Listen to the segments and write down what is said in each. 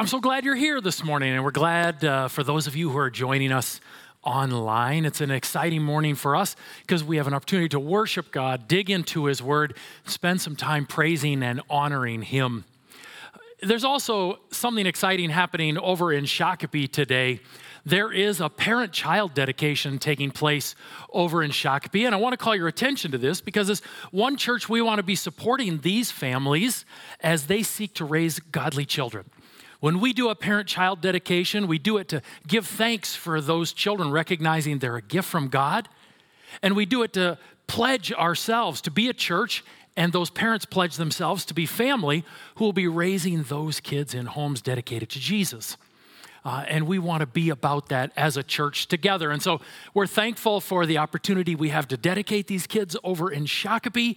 I'm so glad you're here this morning, and we're glad for those of you who are joining us online. It's an exciting morning for us because we have an opportunity to worship God, dig into His Word, spend some time praising and honoring Him. There's also something exciting happening over in Shakopee today. There is a parent-child dedication taking place over in Shakopee, and I want to call your attention to this because as one church, we want to be supporting these families as they seek to raise godly children. When we do a parent-child dedication, we do it to give thanks for those children, recognizing they're a gift from God, and we do it to pledge ourselves to be a church, and those parents pledge themselves to be family who will be raising those kids in homes dedicated to Jesus. And we want to be about that as a church together. And so we're thankful for the opportunity we have to dedicate these kids over in Shakopee,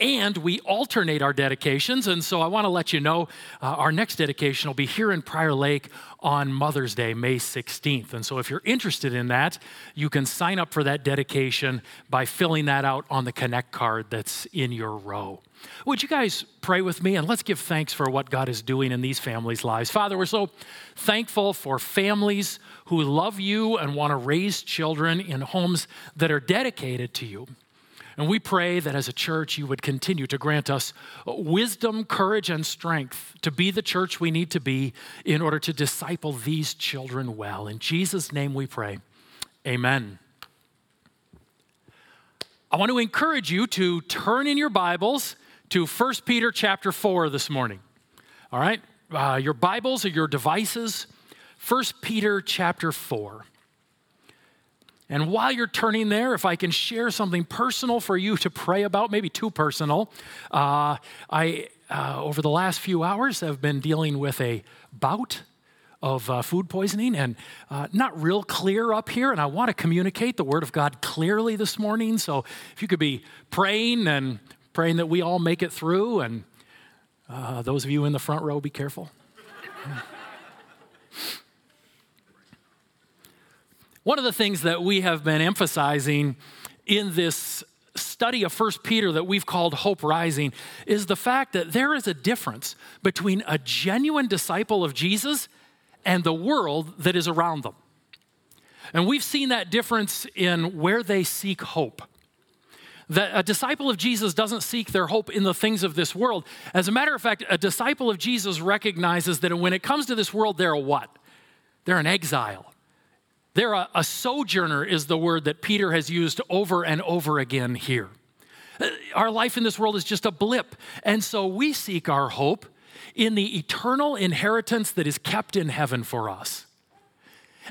and we alternate our dedications. And so I want to let you know our next dedication will be here in Prior Lake on Mother's Day, May 16th. And so if you're interested in that, you can sign up for that dedication by filling that out on the Connect card that's in your row. Would you guys pray with me, and let's give thanks for what God is doing in these families' lives. Father, we're so thankful for families who love you and want to raise children in homes that are dedicated to you. And we pray that as a church, you would continue to grant us wisdom, courage, and strength to be the church we need to be in order to disciple these children well. In Jesus' name we pray. Amen. I want to encourage you to turn in your Bibles to 1 Peter chapter 4 this morning. All right? Your Bibles or your devices, 1 Peter chapter 4. And while you're turning there, if I can share something personal for you to pray about, maybe too personal, I over the last few hours have been dealing with a bout of food poisoning, and not real clear up here, and I want to communicate the Word of God clearly this morning, so if you could be praying and praying that we all make it through, and those of you in the front row, be careful. One of the things that we have been emphasizing in this study of 1 Peter that we've called Hope Rising is the fact that there is a difference between a genuine disciple of Jesus and the world that is around them. And we've seen that difference in where they seek hope. That a disciple of Jesus doesn't seek their hope in the things of this world. As a matter of fact, a disciple of Jesus recognizes that when it comes to this world, they're a what? They're an exile. They're a sojourner is the word that Peter has used over and over again here. Our life in this world is just a blip. And so we seek our hope in the eternal inheritance that is kept in heaven for us.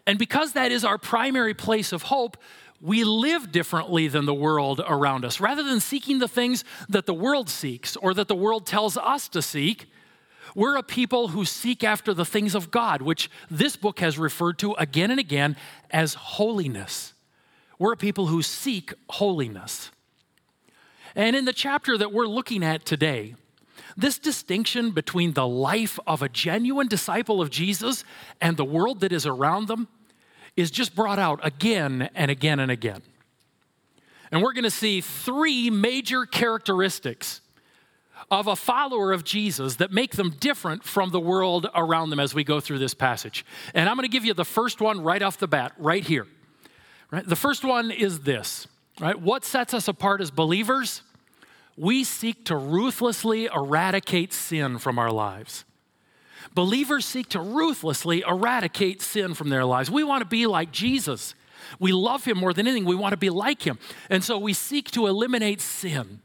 And because that is our primary place of hope, we live differently than the world around us. Rather than seeking the things that the world seeks or that the world tells us to seek, we're a people who seek after the things of God, which this book has referred to again and again as holiness. We're a people who seek holiness. And in the chapter that we're looking at today, this distinction between the life of a genuine disciple of Jesus and the world that is around them is just brought out again and again and again. And we're going to see three major characteristics of a follower of Jesus that make them different from the world around them as we go through this passage. And I'm going to give you the first one right off the bat, right here. Right? The first one is this. Right? What sets us apart as believers? We seek to ruthlessly eradicate sin from our lives. Believers seek to ruthlessly eradicate sin from their lives. We want to be like Jesus. We love Him more than anything. We want to be like Him. And so we seek to eliminate sin.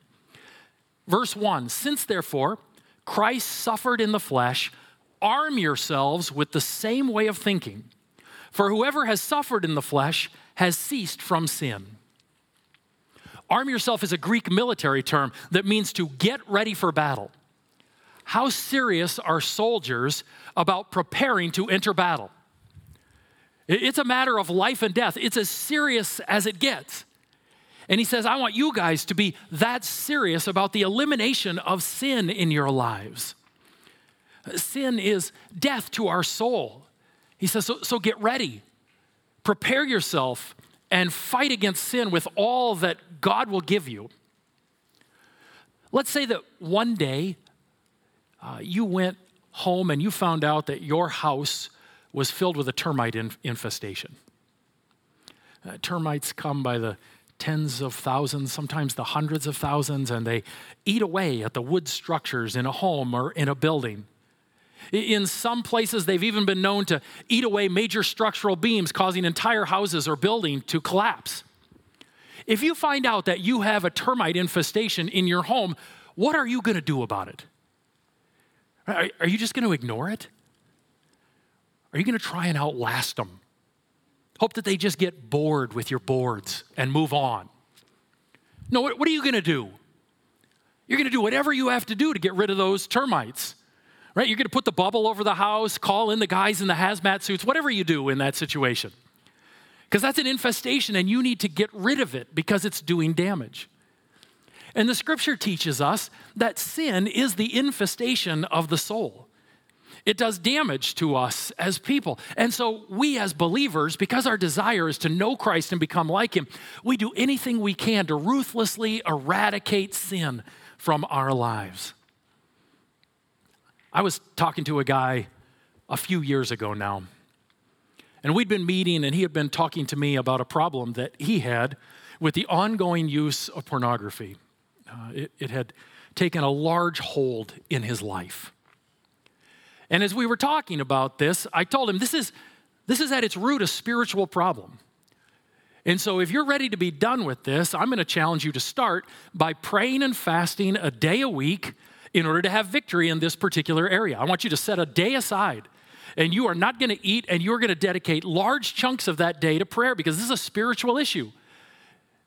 Verse 1, since therefore Christ suffered in the flesh, arm yourselves with the same way of thinking. For whoever has suffered in the flesh has ceased from sin. Arm yourself is a Greek military term that means to get ready for battle. How serious are soldiers about preparing to enter battle? It's a matter of life and death. It's as serious as it gets. And he says, I want you guys to be that serious about the elimination of sin in your lives. Sin is death to our soul. He says, so get ready. Prepare yourself and fight against sin with all that God will give you. Let's say that one day you went home and you found out that your house was filled with a termite infestation. Termites come by the tens of thousands, sometimes the hundreds of thousands, and they eat away at the wood structures in a home or in a building. In some places, they've even been known to eat away major structural beams, causing entire houses or buildings to collapse. If you find out that you have a termite infestation in your home, what are you going to do about it? Are you just going to ignore it? Are you going to try and outlast them? Hope that they just get bored with your boards and move on? No, what are you going to do? You're going to do whatever you have to do to get rid of those termites, right? You're going to put the bubble over the house, call in the guys in the hazmat suits, whatever you do in that situation. Because that's an infestation and you need to get rid of it because it's doing damage. And the scripture teaches us that sin is the infestation of the soul. It does damage to us as people. And so we as believers, because our desire is to know Christ and become like him, we do anything we can to ruthlessly eradicate sin from our lives. I was talking to a guy a few years ago now, and we'd been meeting and he had been talking to me about a problem that he had with the ongoing use of pornography. It had taken a large hold in his life. And as we were talking about this, I told him, this is at its root a spiritual problem. And so if you're ready to be done with this, I'm going to challenge you to start by praying and fasting a day a week in order to have victory in this particular area. I want you to set a day aside, and you are not going to eat, and you're going to dedicate large chunks of that day to prayer because this is a spiritual issue.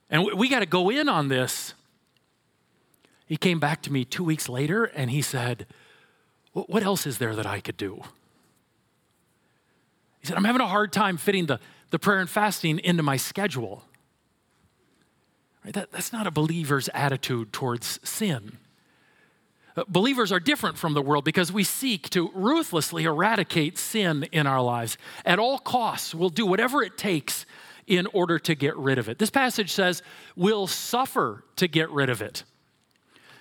And we got to go in on this. He came back to me 2 weeks later, and he said, "What else is there that I could do?" He said, "I'm having a hard time fitting the prayer and fasting into my schedule." Right? That's not a believer's attitude towards sin. Believers are different from the world because we seek to ruthlessly eradicate sin in our lives. At all costs, we'll do whatever it takes in order to get rid of it. This passage says, we'll suffer to get rid of it.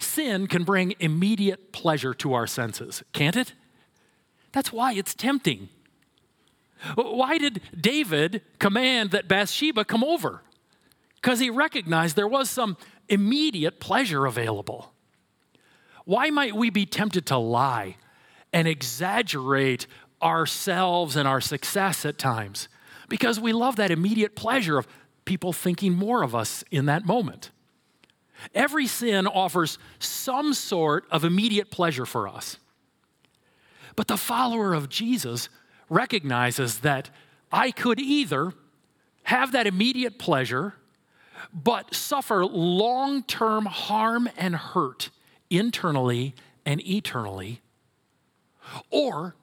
Sin can bring immediate pleasure to our senses, can't it? That's why it's tempting. Why did David command that Bathsheba come over? Because he recognized there was some immediate pleasure available. Why might we be tempted to lie and exaggerate ourselves and our success at times? Because we love that immediate pleasure of people thinking more of us in that moment. Every sin offers some sort of immediate pleasure for us. But the follower of Jesus recognizes that I could either have that immediate pleasure, but suffer long-term harm and hurt internally and eternally, or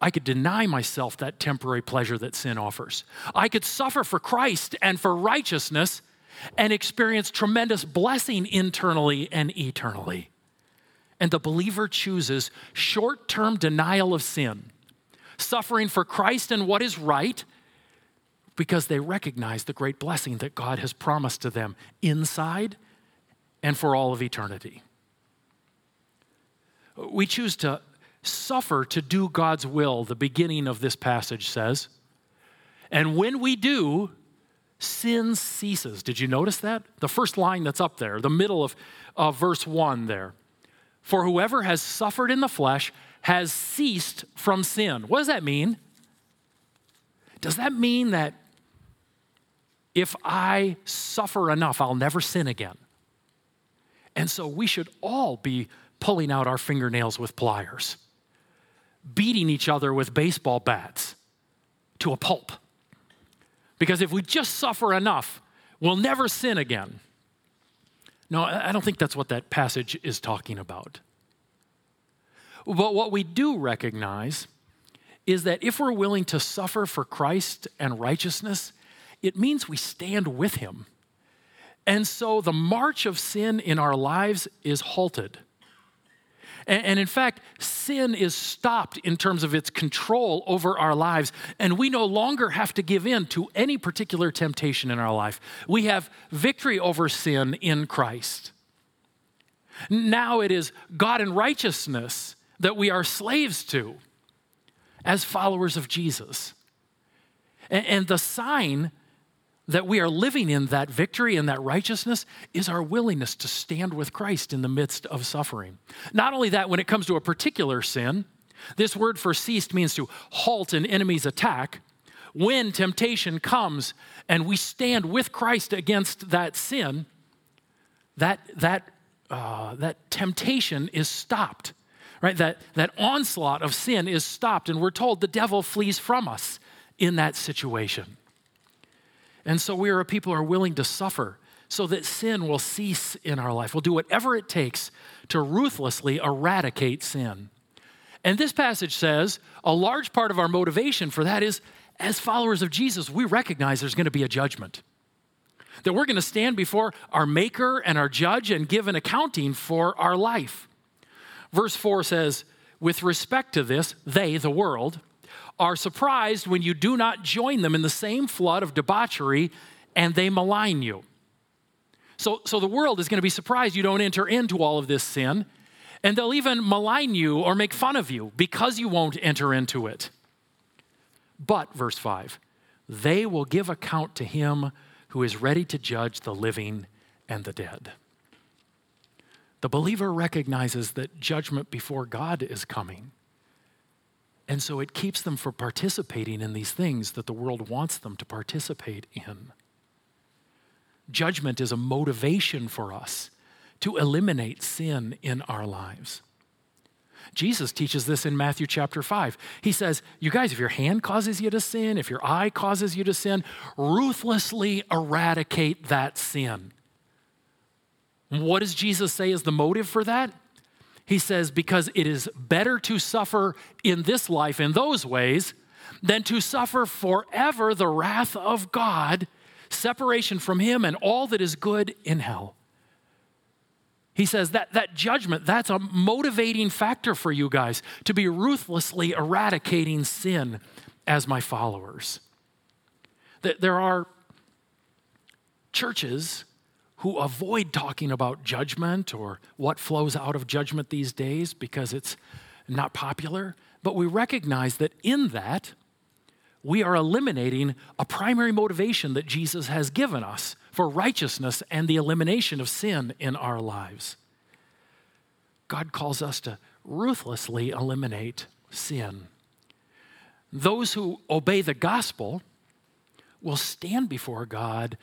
I could deny myself that temporary pleasure that sin offers. I could suffer for Christ and for righteousness and experience tremendous blessing internally and eternally. And the believer chooses short-term denial of sin, suffering for Christ and what is right, because they recognize the great blessing that God has promised to them inside and for all of eternity. We choose to suffer to do God's will, the beginning of this passage says. And when we do, sin ceases. Did you notice that? The first line that's up there, the middle of verse 1 there. For whoever has suffered in the flesh has ceased from sin. What does that mean? Does that mean that if I suffer enough, I'll never sin again? And so we should all be pulling out our fingernails with pliers, beating each other with baseball bats to a pulp. Because if we just suffer enough, we'll never sin again. No, I don't think that's what that passage is talking about. But what we do recognize is that if we're willing to suffer for Christ and righteousness, it means we stand with him. And so the march of sin in our lives is halted. And in fact, sin is stopped in terms of its control over our lives. And we no longer have to give in to any particular temptation in our life. We have victory over sin in Christ. Now it is God and righteousness that we are slaves to as followers of Jesus. And the sign that we are living in that victory and that righteousness is our willingness to stand with Christ in the midst of suffering. Not only that, when it comes to a particular sin, this word for ceased means to halt an enemy's attack. When temptation comes and we stand with Christ against that sin, that temptation is stopped, right? That onslaught of sin is stopped, and we're told the devil flees from us in that situation. And so we are a people who are willing to suffer so that sin will cease in our life. We'll do whatever it takes to ruthlessly eradicate sin. And this passage says a large part of our motivation for that is, as followers of Jesus, we recognize there's going to be a judgment. That we're going to stand before our maker and our judge and give an accounting for our life. Verse 4 says, with respect to this, they, the world, are surprised when you do not join them in the same flood of debauchery and they malign you. So the world is going to be surprised you don't enter into all of this sin, and they'll even malign you or make fun of you because you won't enter into it. But, verse 5, they will give account to him who is ready to judge the living and the dead. The believer recognizes that judgment before God is coming. And so it keeps them from participating in these things that the world wants them to participate in. Judgment is a motivation for us to eliminate sin in our lives. Jesus teaches this in Matthew chapter 5. He says, you guys, if your hand causes you to sin, if your eye causes you to sin, ruthlessly eradicate that sin. What does Jesus say is the motive for that? He says, because it is better to suffer in this life in those ways than to suffer forever the wrath of God, separation from him and all that is good in hell. He says that judgment, that's a motivating factor for you guys to be ruthlessly eradicating sin as my followers. There are churches who avoid talking about judgment or what flows out of judgment these days because it's not popular. But we recognize that in that, we are eliminating a primary motivation that Jesus has given us for righteousness and the elimination of sin in our lives. God calls us to ruthlessly eliminate sin. Those who obey the gospel will stand before God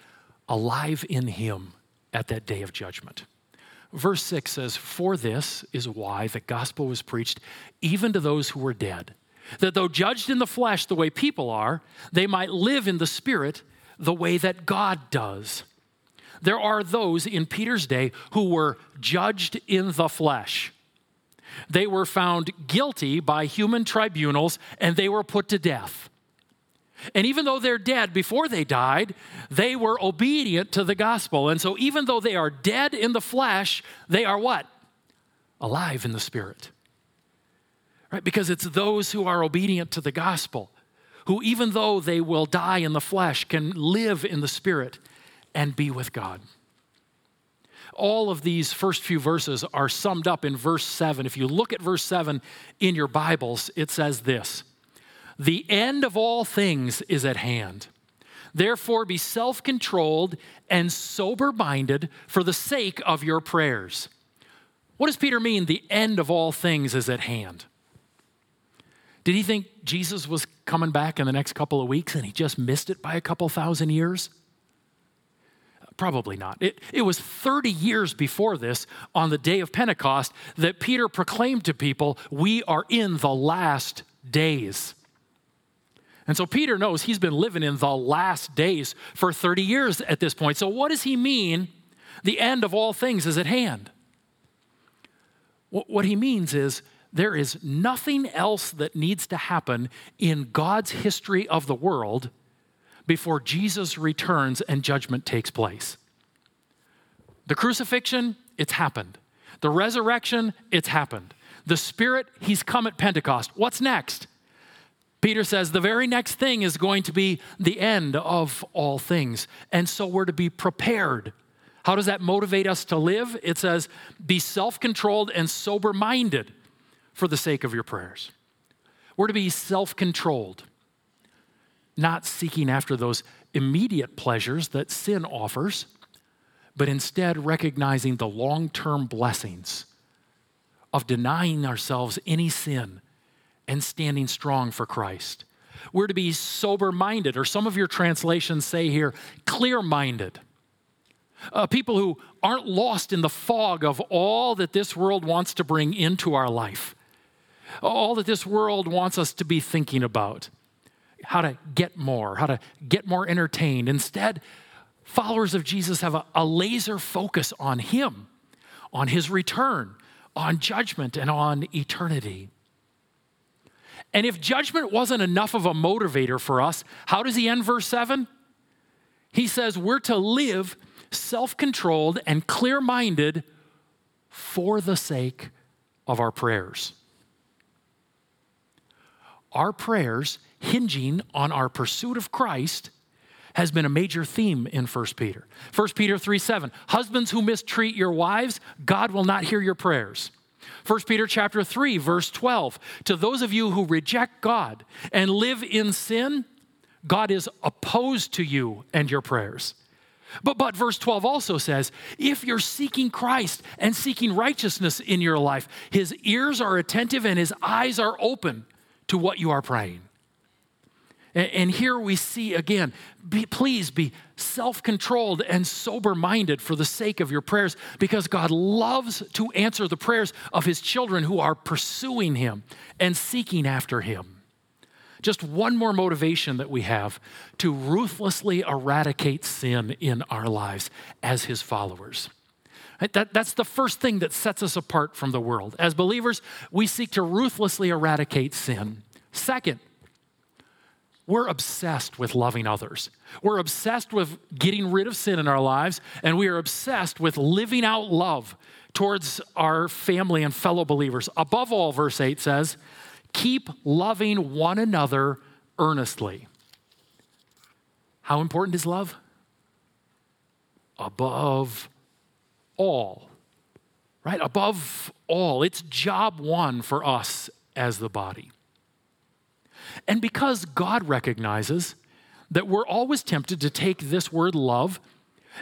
alive in him at that day of judgment. Verse 6 says, for this is why the gospel was preached even to those who were dead, that though judged in the flesh the way people are, they might live in the spirit the way that God does. There are those in Peter's day who were judged in the flesh. They were found guilty by human tribunals and they were put to death. And even though they're dead before they died, they were obedient to the gospel. And so even though they are dead in the flesh, they are what? Alive in the spirit. Right? Because it's those who are obedient to the gospel, who even though they will die in the flesh, can live in the spirit and be with God. All of these first few verses are summed up in verse 7. If you look at verse 7 in your Bibles, it says this: the end of all things is at hand. Therefore, be self-controlled and sober-minded for the sake of your prayers. What does Peter mean, the end of all things is at hand? Did he think Jesus was coming back in the next couple of weeks and he just missed it by a couple thousand years? Probably not. It was 30 years before this, on the day of Pentecost, that Peter proclaimed to people, we are in the last days. And so Peter knows he's been living in the last days for 30 years at this point. So what does he mean, the end of all things is at hand? What he means is There is nothing else that needs to happen in God's history of the world before Jesus returns and judgment takes place. The crucifixion, it's happened. The resurrection, it's happened. The Spirit, he's come at Pentecost. What's next? Peter says the very next thing is going to be the end of all things. And so we're to be prepared. How does that motivate us to live? It says, be self-controlled and sober-minded for the sake of your prayers. We're to be self-controlled, not seeking after those immediate pleasures that sin offers, but instead recognizing the long-term blessings of denying ourselves any sin and standing strong for Christ. We're to be sober-minded, or some of your translations say here, clear-minded. People who aren't lost in the fog of all that this world wants to bring into our life, all that this world wants us to be thinking about, how to get more entertained. Instead, followers of Jesus have a laser focus on him, on his return, on judgment, and on eternity. And if judgment wasn't enough of a motivator for us, how does he end verse 7? He says we're to live self-controlled and clear-minded for the sake of our prayers. Our prayers hinging on our pursuit of Christ has been a major theme in 1 Peter. 1 Peter 3:7, husbands who mistreat your wives, God will not hear your prayers. 1 Peter chapter 3, verse 12, to those of you who reject God and live in sin, God is opposed to you and your prayers. But verse 12 also says, if you're seeking Christ and seeking righteousness in your life, his ears are attentive and his eyes are open to what you are praying. And here we see again, please be self-controlled and sober-minded for the sake of your prayers, because God loves to answer the prayers of his children who are pursuing him and seeking after him. Just one more motivation that we have to ruthlessly eradicate sin in our lives as his followers. That's the first thing that sets us apart from the world. As believers, we seek to ruthlessly eradicate sin. Second, we're obsessed with loving others. We're obsessed with getting rid of sin in our lives, and we are obsessed with living out love towards our family and fellow believers. Above all, verse 8 says, keep loving one another earnestly. How important is love? Above all, right? Above all. It's job one for us as the body. And because God recognizes that we're always tempted to take this word love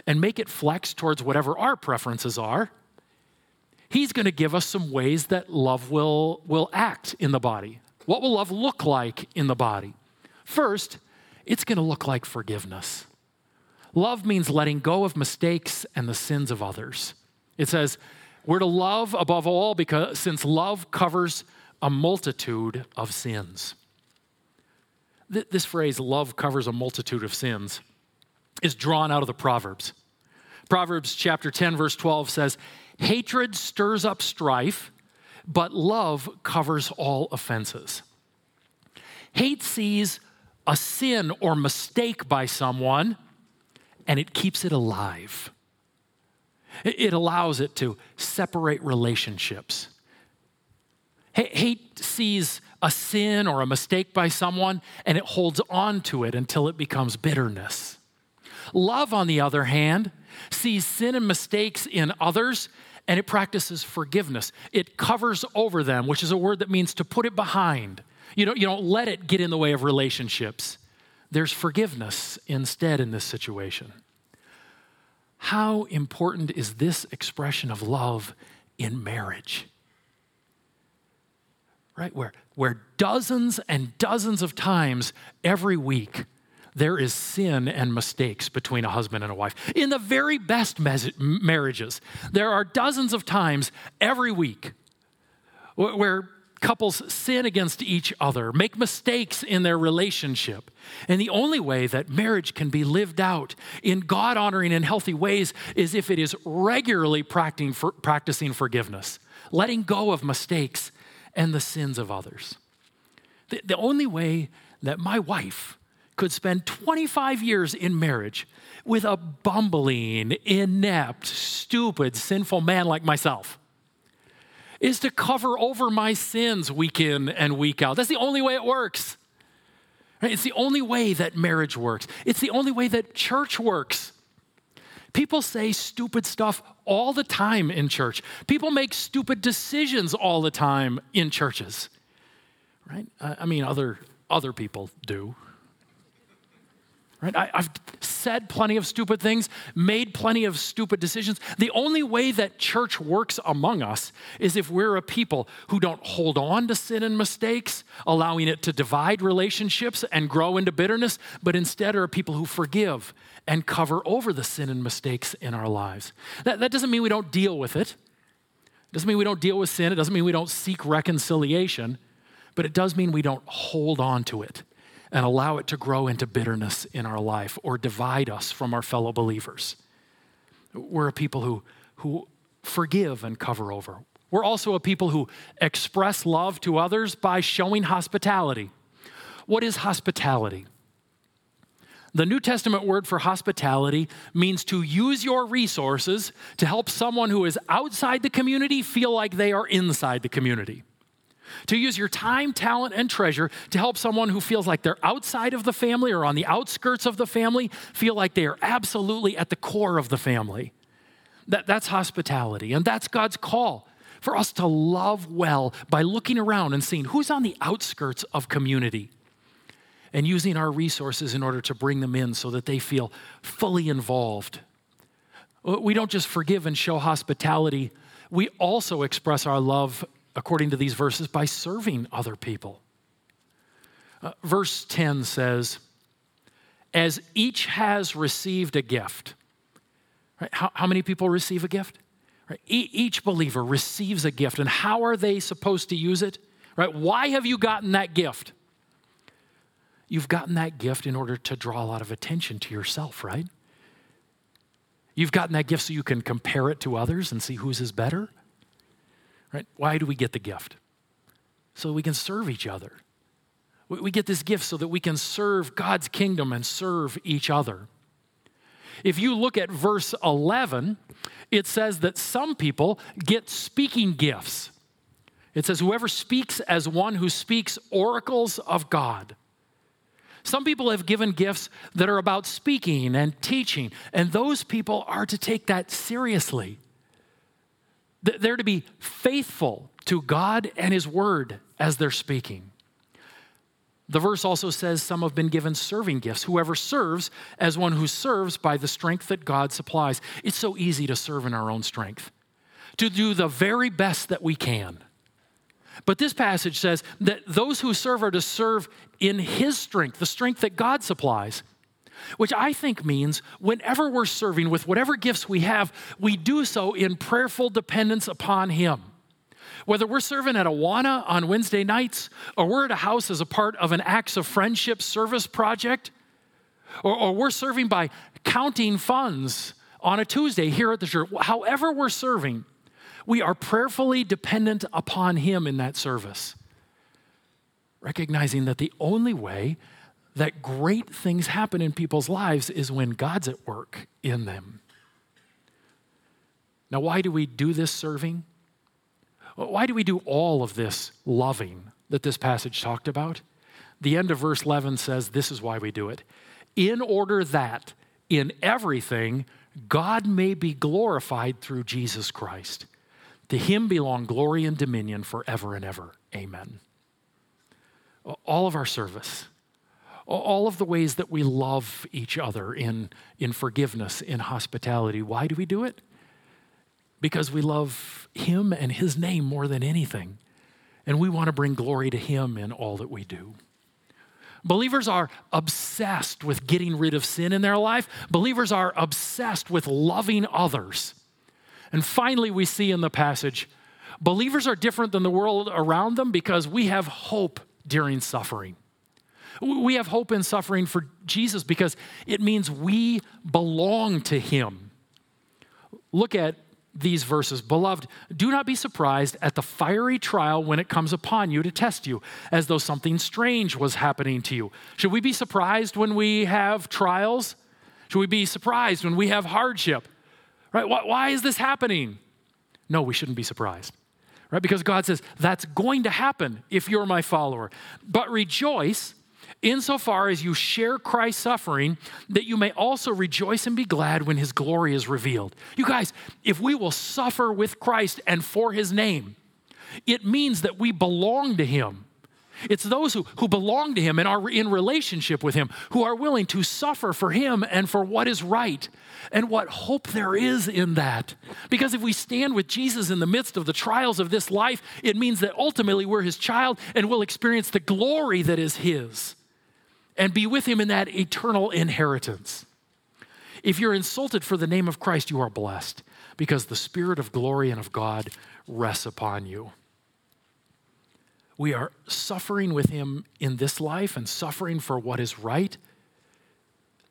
and make it flex towards whatever our preferences are, he's going to give us some ways that love will act in the body. What will love look like in the body? First, it's going to look like forgiveness. Love means letting go of mistakes and the sins of others. It says, we're to love above all because since love covers a multitude of sins. This phrase, love covers a multitude of sins, is drawn out of the Proverbs. Proverbs chapter 10, verse 12 says, hatred stirs up strife, but love covers all offenses. Hate sees a sin or mistake by someone, and it keeps it alive. It allows it to separate relationships. Hate sees a sin or a mistake by someone, and it holds on to it until it becomes bitterness. Love, on the other hand, sees sin and mistakes in others, and it practices forgiveness. It covers over them, which is a word that means to put it behind. You don't let it get in the way of relationships. There's forgiveness instead in this situation. How important is this expression of love in marriage? Right, where dozens and dozens of times every week there is sin and mistakes between a husband and a wife. In the very best marriages, there are dozens of times every week where couples sin against each other, make mistakes in their relationship. And the only way that marriage can be lived out in God-honoring and healthy ways is if it is regularly practicing forgiveness, letting go of mistakes and the sins of others. The only way that my wife could spend 25 years in marriage with a bumbling, inept, stupid, sinful man like myself is to cover over my sins week in and week out. That's the only way it works. It's the only way that marriage works. It's the only way that church works. People say stupid stuff all the time in church. People make stupid decisions all the time in churches, right? I mean, other people do, right? I've said plenty of stupid things, made plenty of stupid decisions. The only way that church works among us is if we're a people who don't hold on to sin and mistakes, allowing it to divide relationships and grow into bitterness, but instead are people who forgive and cover over the sin and mistakes in our lives. That doesn't mean we don't deal with it. It doesn't mean we don't deal with sin. It doesn't mean we don't seek reconciliation, but it does mean we don't hold on to it and allow it to grow into bitterness in our life or divide us from our fellow believers. We're a people who forgive and cover over. We're also a people who express love to others by showing hospitality. What is hospitality? The New Testament word for hospitality means to use your resources to help someone who is outside the community feel like they are inside the community. To use your time, talent, and treasure to help someone who feels like they're outside of the family or on the outskirts of the family feel like they are absolutely at the core of the family. That's hospitality, and that's God's call for us to love well by looking around and seeing who's on the outskirts of community and using our resources in order to bring them in so that they feel fully involved. We don't just forgive and show hospitality. We also express our love, according to these verses, by serving other people. Verse 10 says, as each has received a gift. Right? How many people receive a gift? Right? Each believer receives a gift. And how are they supposed to use it? Right? Why have you gotten that gift? You've gotten that gift in order to draw a lot of attention to yourself, right? You've gotten that gift so you can compare it to others and see whose is better. Right? Why do we get the gift? So we can serve each other. We get this gift so that we can serve God's kingdom and serve each other. If you look at verse 11, it says that some people get speaking gifts. It says, whoever speaks as one who speaks oracles of God. Some people have given gifts that are about speaking and teaching, and those people are to take that seriously. They're to be faithful to God and His Word as they're speaking. The verse also says some have been given serving gifts. Whoever serves as one who serves by the strength that God supplies. It's so easy to serve in our own strength, to do the very best that we can. But this passage says that those who serve are to serve in His strength, the strength that God supplies, which I think means whenever we're serving with whatever gifts we have, we do so in prayerful dependence upon Him. Whether we're serving at Awana on Wednesday nights, or we're at a house as a part of an Acts of Friendship service project, or we're serving by counting funds on a Tuesday here at the church, however we're serving, we are prayerfully dependent upon Him in that service, recognizing that the only way that great things happen in people's lives is when God's at work in them. Now, why do we do this serving? Why do we do all of this loving that this passage talked about? The end of verse 11 says this is why we do it. In order that in everything, God may be glorified through Jesus Christ. To Him belong glory and dominion forever and ever. Amen. All of our service, all of the ways that we love each other in forgiveness, in hospitality. Why do we do it? Because we love Him and His name more than anything. And we want to bring glory to Him in all that we do. Believers are obsessed with getting rid of sin in their life. Believers are obsessed with loving others. And finally, we see in the passage, believers are different than the world around them because we have hope during suffering. We have hope in suffering for Jesus because it means we belong to Him. Look at these verses. Beloved, do not be surprised at the fiery trial when it comes upon you to test you, as though something strange was happening to you. Should we be surprised when we have trials? Should we be surprised when we have hardship? Right? Why is this happening? No, we shouldn't be surprised. Right? Because God says, that's going to happen if you're my follower. But rejoice insofar as you share Christ's suffering, that you may also rejoice and be glad when his glory is revealed. You guys, if we will suffer with Christ and for his name, it means that we belong to him. It's those who belong to him and are in relationship with him who are willing to suffer for him and for what is right, and what hope there is in that. Because if we stand with Jesus in the midst of the trials of this life, it means that ultimately we're his child and we'll experience the glory that is his and be with him in that eternal inheritance. If you're insulted for the name of Christ, you are blessed, because the Spirit of glory and of God rests upon you. We are suffering with him in this life and suffering for what is right.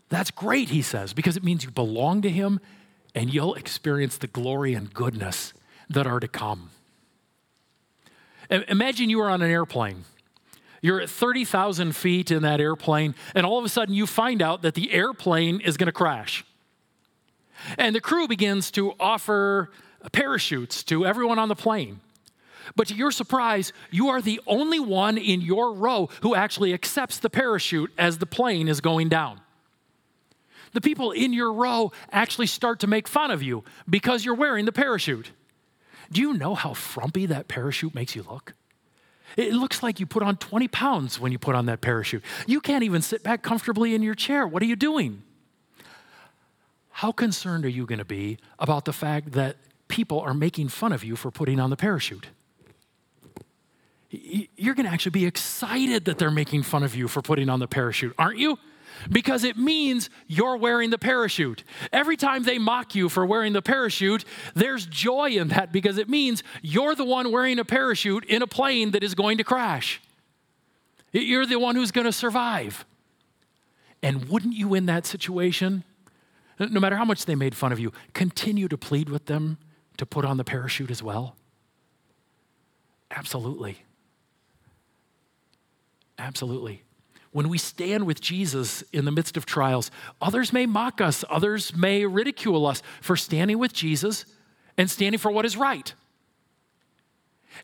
That's great, he says, because it means you belong to him and you'll experience the glory and goodness that are to come. Imagine you are on an airplane. You're at 30,000 feet in that airplane, and all of a sudden you find out that the airplane is going to crash. And the crew begins to offer parachutes to everyone on the plane. But to your surprise, you are the only one in your row who actually accepts the parachute as the plane is going down. The people in your row actually start to make fun of you because you're wearing the parachute. Do you know how frumpy that parachute makes you look? It looks like you put on 20 pounds when you put on that parachute. You can't even sit back comfortably in your chair. What are you doing? How concerned are you going to be about the fact that people are making fun of you for putting on the parachute? You're going to actually be excited that they're making fun of you for putting on the parachute, aren't you? Because it means you're wearing the parachute. Every time they mock you for wearing the parachute, there's joy in that, because it means you're the one wearing a parachute in a plane that is going to crash. You're the one who's going to survive. And wouldn't you, in that situation, no matter how much they made fun of you, continue to plead with them to put on the parachute as well? Absolutely. Absolutely. When we stand with Jesus in the midst of trials, others may mock us, others may ridicule us for standing with Jesus and standing for what is right.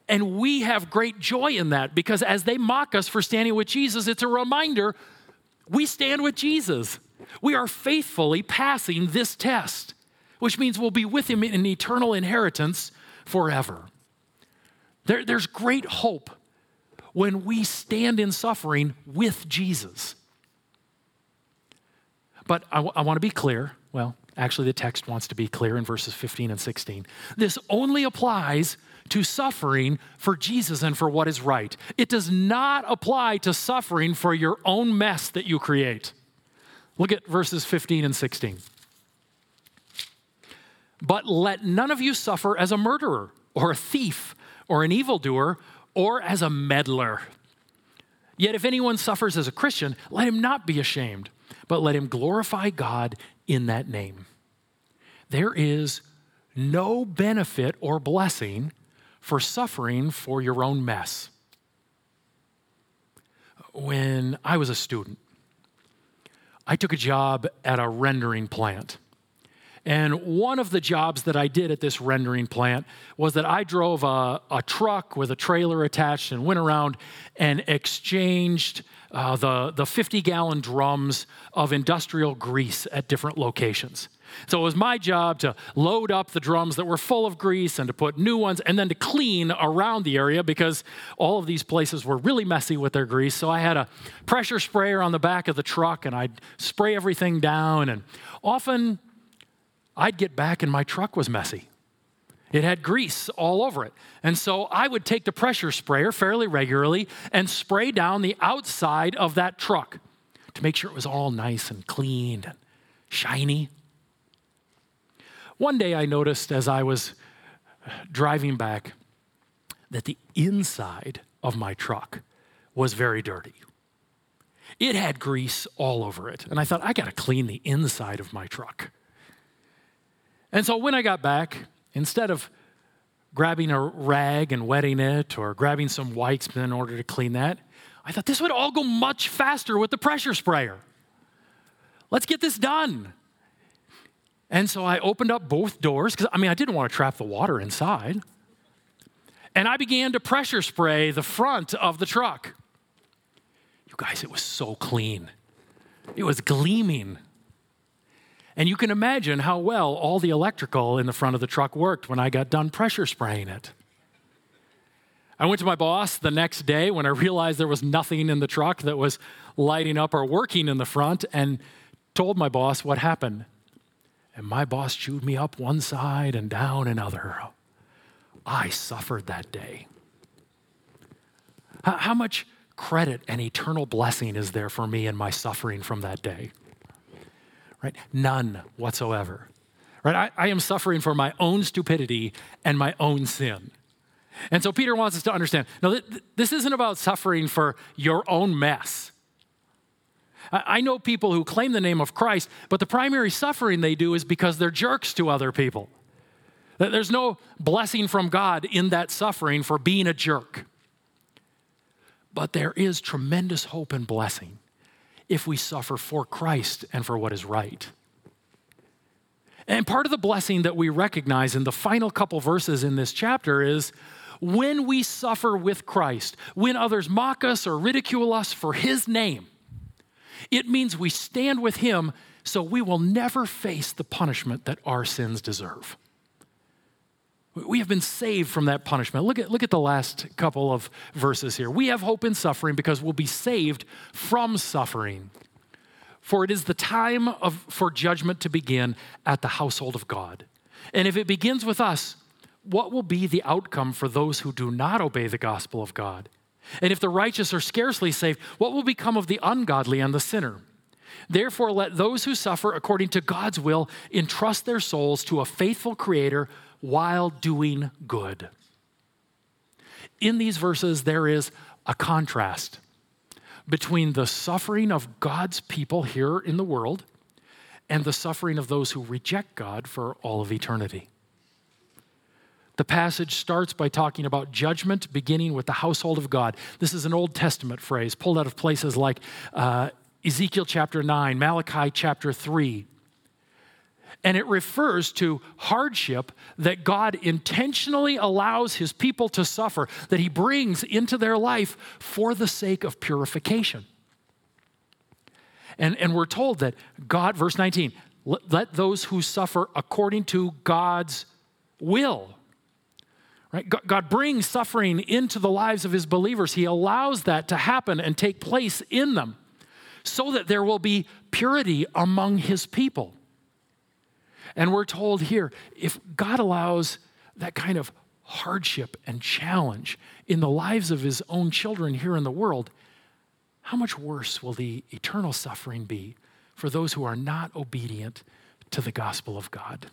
And we have great joy in that, because as they mock us for standing with Jesus, it's a reminder we stand with Jesus. We are faithfully passing this test, which means we'll be with him in an eternal inheritance forever. There's great hope when we stand in suffering with Jesus. But I want to be clear. Well, actually the text wants to be clear in verses 15 and 16. This only applies to suffering for Jesus and for what is right. It does not apply to suffering for your own mess that you create. Look at verses 15 and 16. But let none of you suffer as a murderer or a thief or an evildoer or as a meddler. Yet if anyone suffers as a Christian, let him not be ashamed, but let him glorify God in that name. There is no benefit or blessing for suffering for your own mess. When I was a student, I took a job at a rendering plant. And one of the jobs that I did at this rendering plant was that I drove a truck with a trailer attached and went around and exchanged the 50-gallon drums of industrial grease at different locations. So it was my job to load up the drums that were full of grease and to put new ones, and then to clean around the area, because all of these places were really messy with their grease. So I had a pressure sprayer on the back of the truck, and I'd spray everything down, and often I'd get back and my truck was messy. It had grease all over it. And so I would take the pressure sprayer fairly regularly and spray down the outside of that truck to make sure it was all nice and clean and shiny. One day I noticed as I was driving back that the inside of my truck was very dirty. It had grease all over it. And I thought, I got to clean the inside of my truck. And so when I got back Instead of grabbing a rag and wetting it or grabbing some wipes in order to clean that, I thought this would all go much faster with the pressure sprayer. Let's get this done. And so I opened up both doors because, I didn't want to trap the water inside. And I began to pressure spray the front of the truck. You guys, it was so clean. It was gleaming. And you can imagine how well all the electrical in the front of the truck worked when I got done pressure spraying it. I went to my boss the next day when I realized there was nothing in the truck that was lighting up or working in the front and told my boss what happened. And my boss chewed me up one side and down another. I suffered that day. How much credit and eternal blessing is there for me in my suffering from that day? Right? None whatsoever. Right? I am suffering for my own stupidity and my own sin. And so Peter wants us to understand, no, this isn't about suffering for your own mess. I know people who claim the name of Christ, but the primary suffering they do is because they're jerks to other people. There's no blessing from God in that suffering for being a jerk. But there is tremendous hope and blessing if we suffer for Christ and for what is right. And part of the blessing that we recognize in the final couple verses in this chapter is when we suffer with Christ, when others mock us or ridicule us for his name, it means we stand with him so we will never face the punishment that our sins deserve. We have been saved from that punishment. Look at the last couple of verses here. We have hope in suffering because we'll be saved from suffering. For it is the time for judgment to begin at the household of God. And if it begins with us, what will be the outcome for those who do not obey the gospel of God? And if the righteous are scarcely saved, what will become of the ungodly and the sinner? Therefore, let those who suffer according to God's will entrust their souls to a faithful Creator while doing good. In these verses, there is a contrast between the suffering of God's people here in the world and the suffering of those who reject God for all of eternity. The passage starts by talking about judgment beginning with the household of God. This is an Old Testament phrase pulled out of places like Ezekiel chapter 9, Malachi chapter 3. And it refers to hardship that God intentionally allows his people to suffer, that he brings into their life for the sake of purification. And we're told that God, verse 19, let those who suffer according to God's will. Right? God brings suffering into the lives of his believers. He allows that to happen and take place in them so that there will be purity among his people. And we're told here, if God allows that kind of hardship and challenge in the lives of his own children here in the world, how much worse will the eternal suffering be for those who are not obedient to the gospel of God?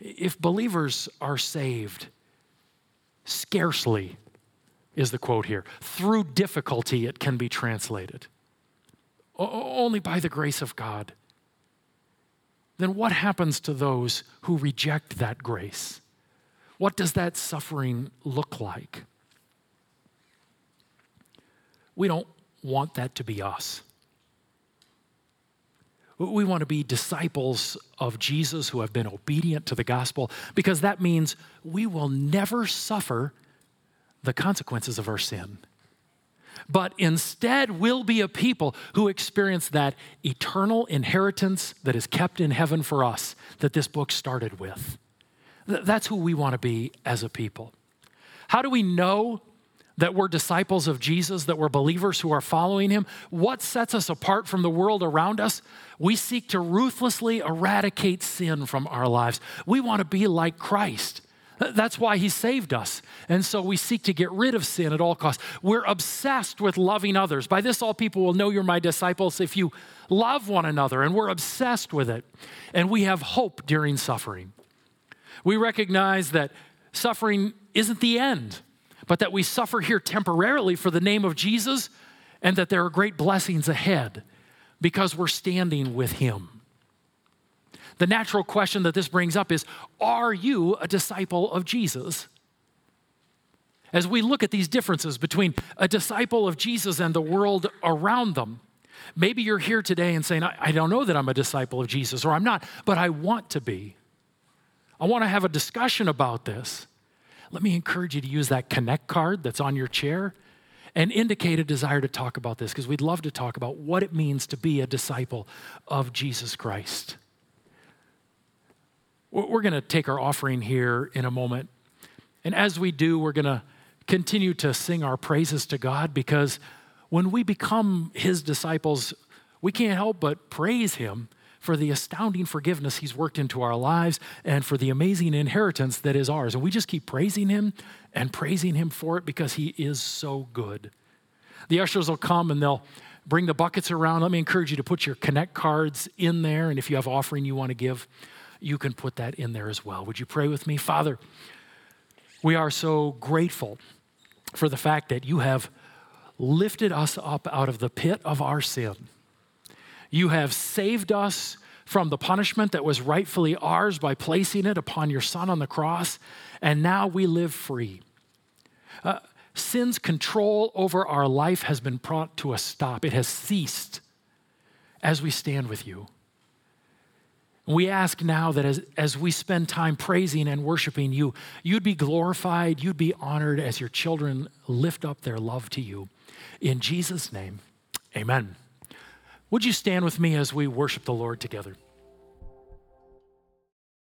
If believers are saved, scarcely is the quote here. Through difficulty, it can be translated. Only by the grace of God. Then what happens to those who reject that grace? What does that suffering look like? We don't want that to be us. We want to be disciples of Jesus who have been obedient to the gospel because that means we will never suffer the consequences of our sin. But instead we'll be a people who experience that eternal inheritance that is kept in heaven for us that this book started with. That's who we want to be as a people. How do we know that we're disciples of Jesus, that we're believers who are following him? What sets us apart from the world around us? We seek to ruthlessly eradicate sin from our lives. We want to be like Christ. That's why he saved us. And so we seek to get rid of sin at all costs. We're obsessed with loving others. By this, all people will know you're my disciples if you love one another. And we're obsessed with it. And we have hope during suffering. We recognize that suffering isn't the end, but that we suffer here temporarily for the name of Jesus and that there are great blessings ahead because we're standing with him. The natural question that this brings up is, are you a disciple of Jesus? As we look at these differences between a disciple of Jesus and the world around them, maybe you're here today and saying, I don't know that I'm a disciple of Jesus, or I'm not, but I want to be. I want to have a discussion about this. Let me encourage you to use that connect card that's on your chair and indicate a desire to talk about this, because we'd love to talk about what it means to be a disciple of Jesus Christ. We're going to take our offering here in a moment. And as we do, we're going to continue to sing our praises to God, because when we become his disciples, we can't help but praise him for the astounding forgiveness he's worked into our lives and for the amazing inheritance that is ours. And we just keep praising him and praising him for it, because he is so good. The ushers will come and they'll bring the buckets around. Let me encourage you to put your connect cards in there. And if you have offering you want to give, you can put that in there as well. Would you pray with me? Father, we are so grateful for the fact that you have lifted us up out of the pit of our sin. You have saved us from the punishment that was rightfully ours by placing it upon your Son on the cross, and now we live free. Sin's control over our life has been brought to a stop. It has ceased as we stand with you. We ask now that as we spend time praising and worshiping you, you'd be glorified, you'd be honored as your children lift up their love to you. In Jesus' name, amen. Would you stand with me as we worship the Lord together?